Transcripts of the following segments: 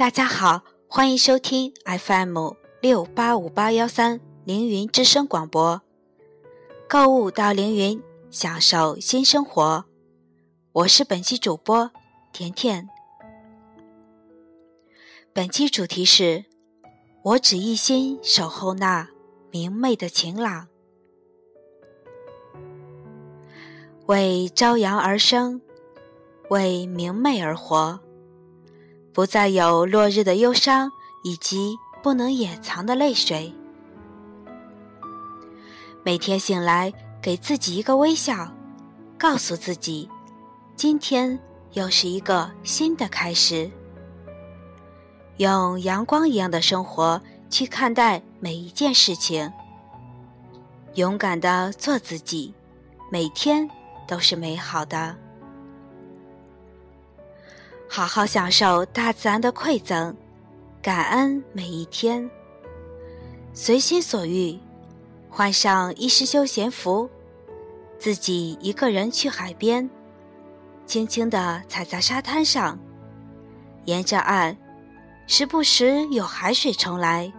大家好，欢迎收听 FM685813 凌云之声广播。购物到凌云，享受新生活。我是本期主播甜甜。本期主题是我只一心守候那明媚的晴朗。为朝阳而生，为明媚而活，不再有落日的忧伤以及不能掩藏的泪水。每天醒来，给自己一个微笑，告诉自己，今天又是一个新的开始。用阳光一样的生活去看待每一件事情，勇敢地做自己，每天都是美好的。好好享受大自然的馈赠，感恩每一天，随心所欲，换上一身休闲服，自己一个人去海边，轻轻地踩在沙滩上，沿着岸，时不时有海水冲来，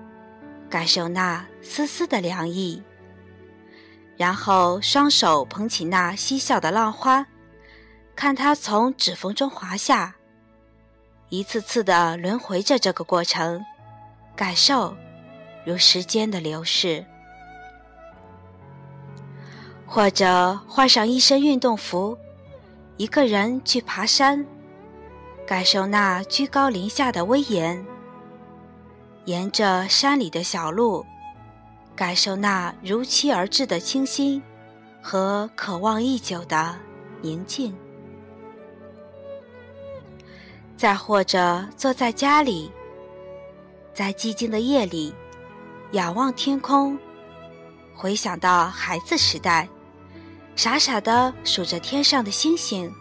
感受那丝丝的凉意，然后双手捧起那嬉笑的浪花，看它从指缝中滑下，一次次地轮回着这个过程，感受如时间的流逝。或者换上一身运动服，一个人去爬山，感受那居高临下的威严，沿着山里的小路，感受那如期而至的清新和渴望已久的宁静。再或者坐在家里，在寂静的夜里，仰望天空，回想到孩子时代，傻傻地数着天上的星星，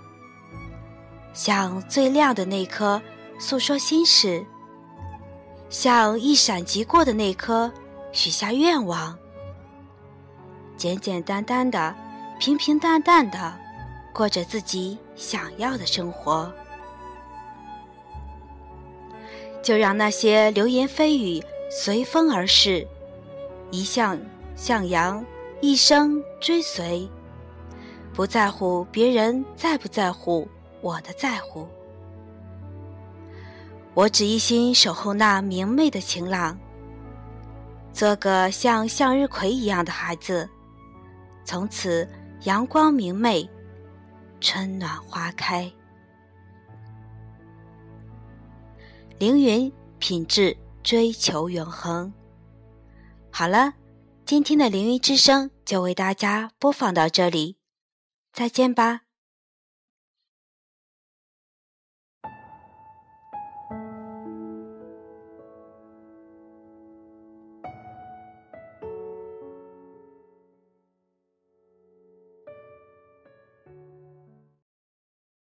向最亮的那颗诉说心事，向一闪即过的那颗许下愿望。简简单单的，平平淡淡的，过着自己想要的生活。就让那些流言蜚语随风而逝，一向向阳，一生追随，不在乎别人在不在乎我的在乎。我只一心守候那明媚的晴朗，做个像向日葵一样的孩子，从此阳光明媚，春暖花开。凌云，品质追求永恒。好了，今天的凌云之声就为大家播放到这里，再见吧。